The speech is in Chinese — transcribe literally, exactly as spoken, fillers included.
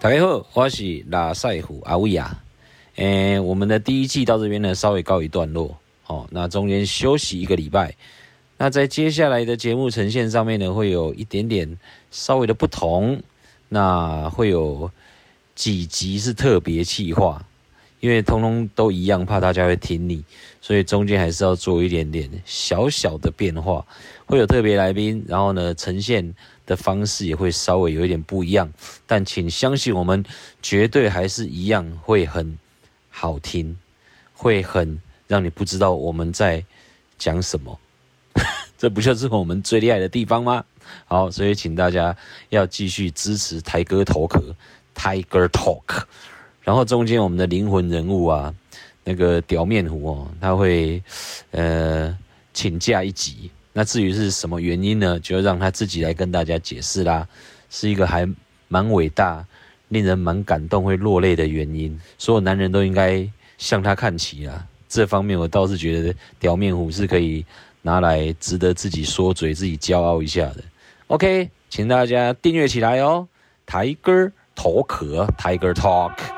大家好，我是拉塞虎阿威啊。诶、欸，我们的第一季到这边呢，稍微告一段落。哦，那中间休息一个礼拜。那在接下来的节目呈现上面呢，会有一点点稍微的不同。那会有几集是特别企划，因为通通都一样，怕大家会听腻，所以中间还是要做一点点小小的变化。会有特别来宾，然后呢，呈现的方式也会稍微有一点不一样，但请相信我们绝对还是一样会很好听，会很让你不知道我们在讲什么。这不就是我们最厉害的地方吗？好，所以请大家要继续支持台哥头壳 Tiger Talk。然后中间我们的灵魂人物啊，那个屌面虎哦，他会呃请假一集。那至于是什么原因呢？就让他自己来跟大家解释啦。是一个还蛮伟大、令人蛮感动、会落泪的原因。所有男人都应该向他看齐啦。这方面我倒是觉得屌面虎是可以拿来值得自己说嘴、自己骄傲一下的。OK， 请大家订阅起来哦。台哥头壳 Tiger Talk。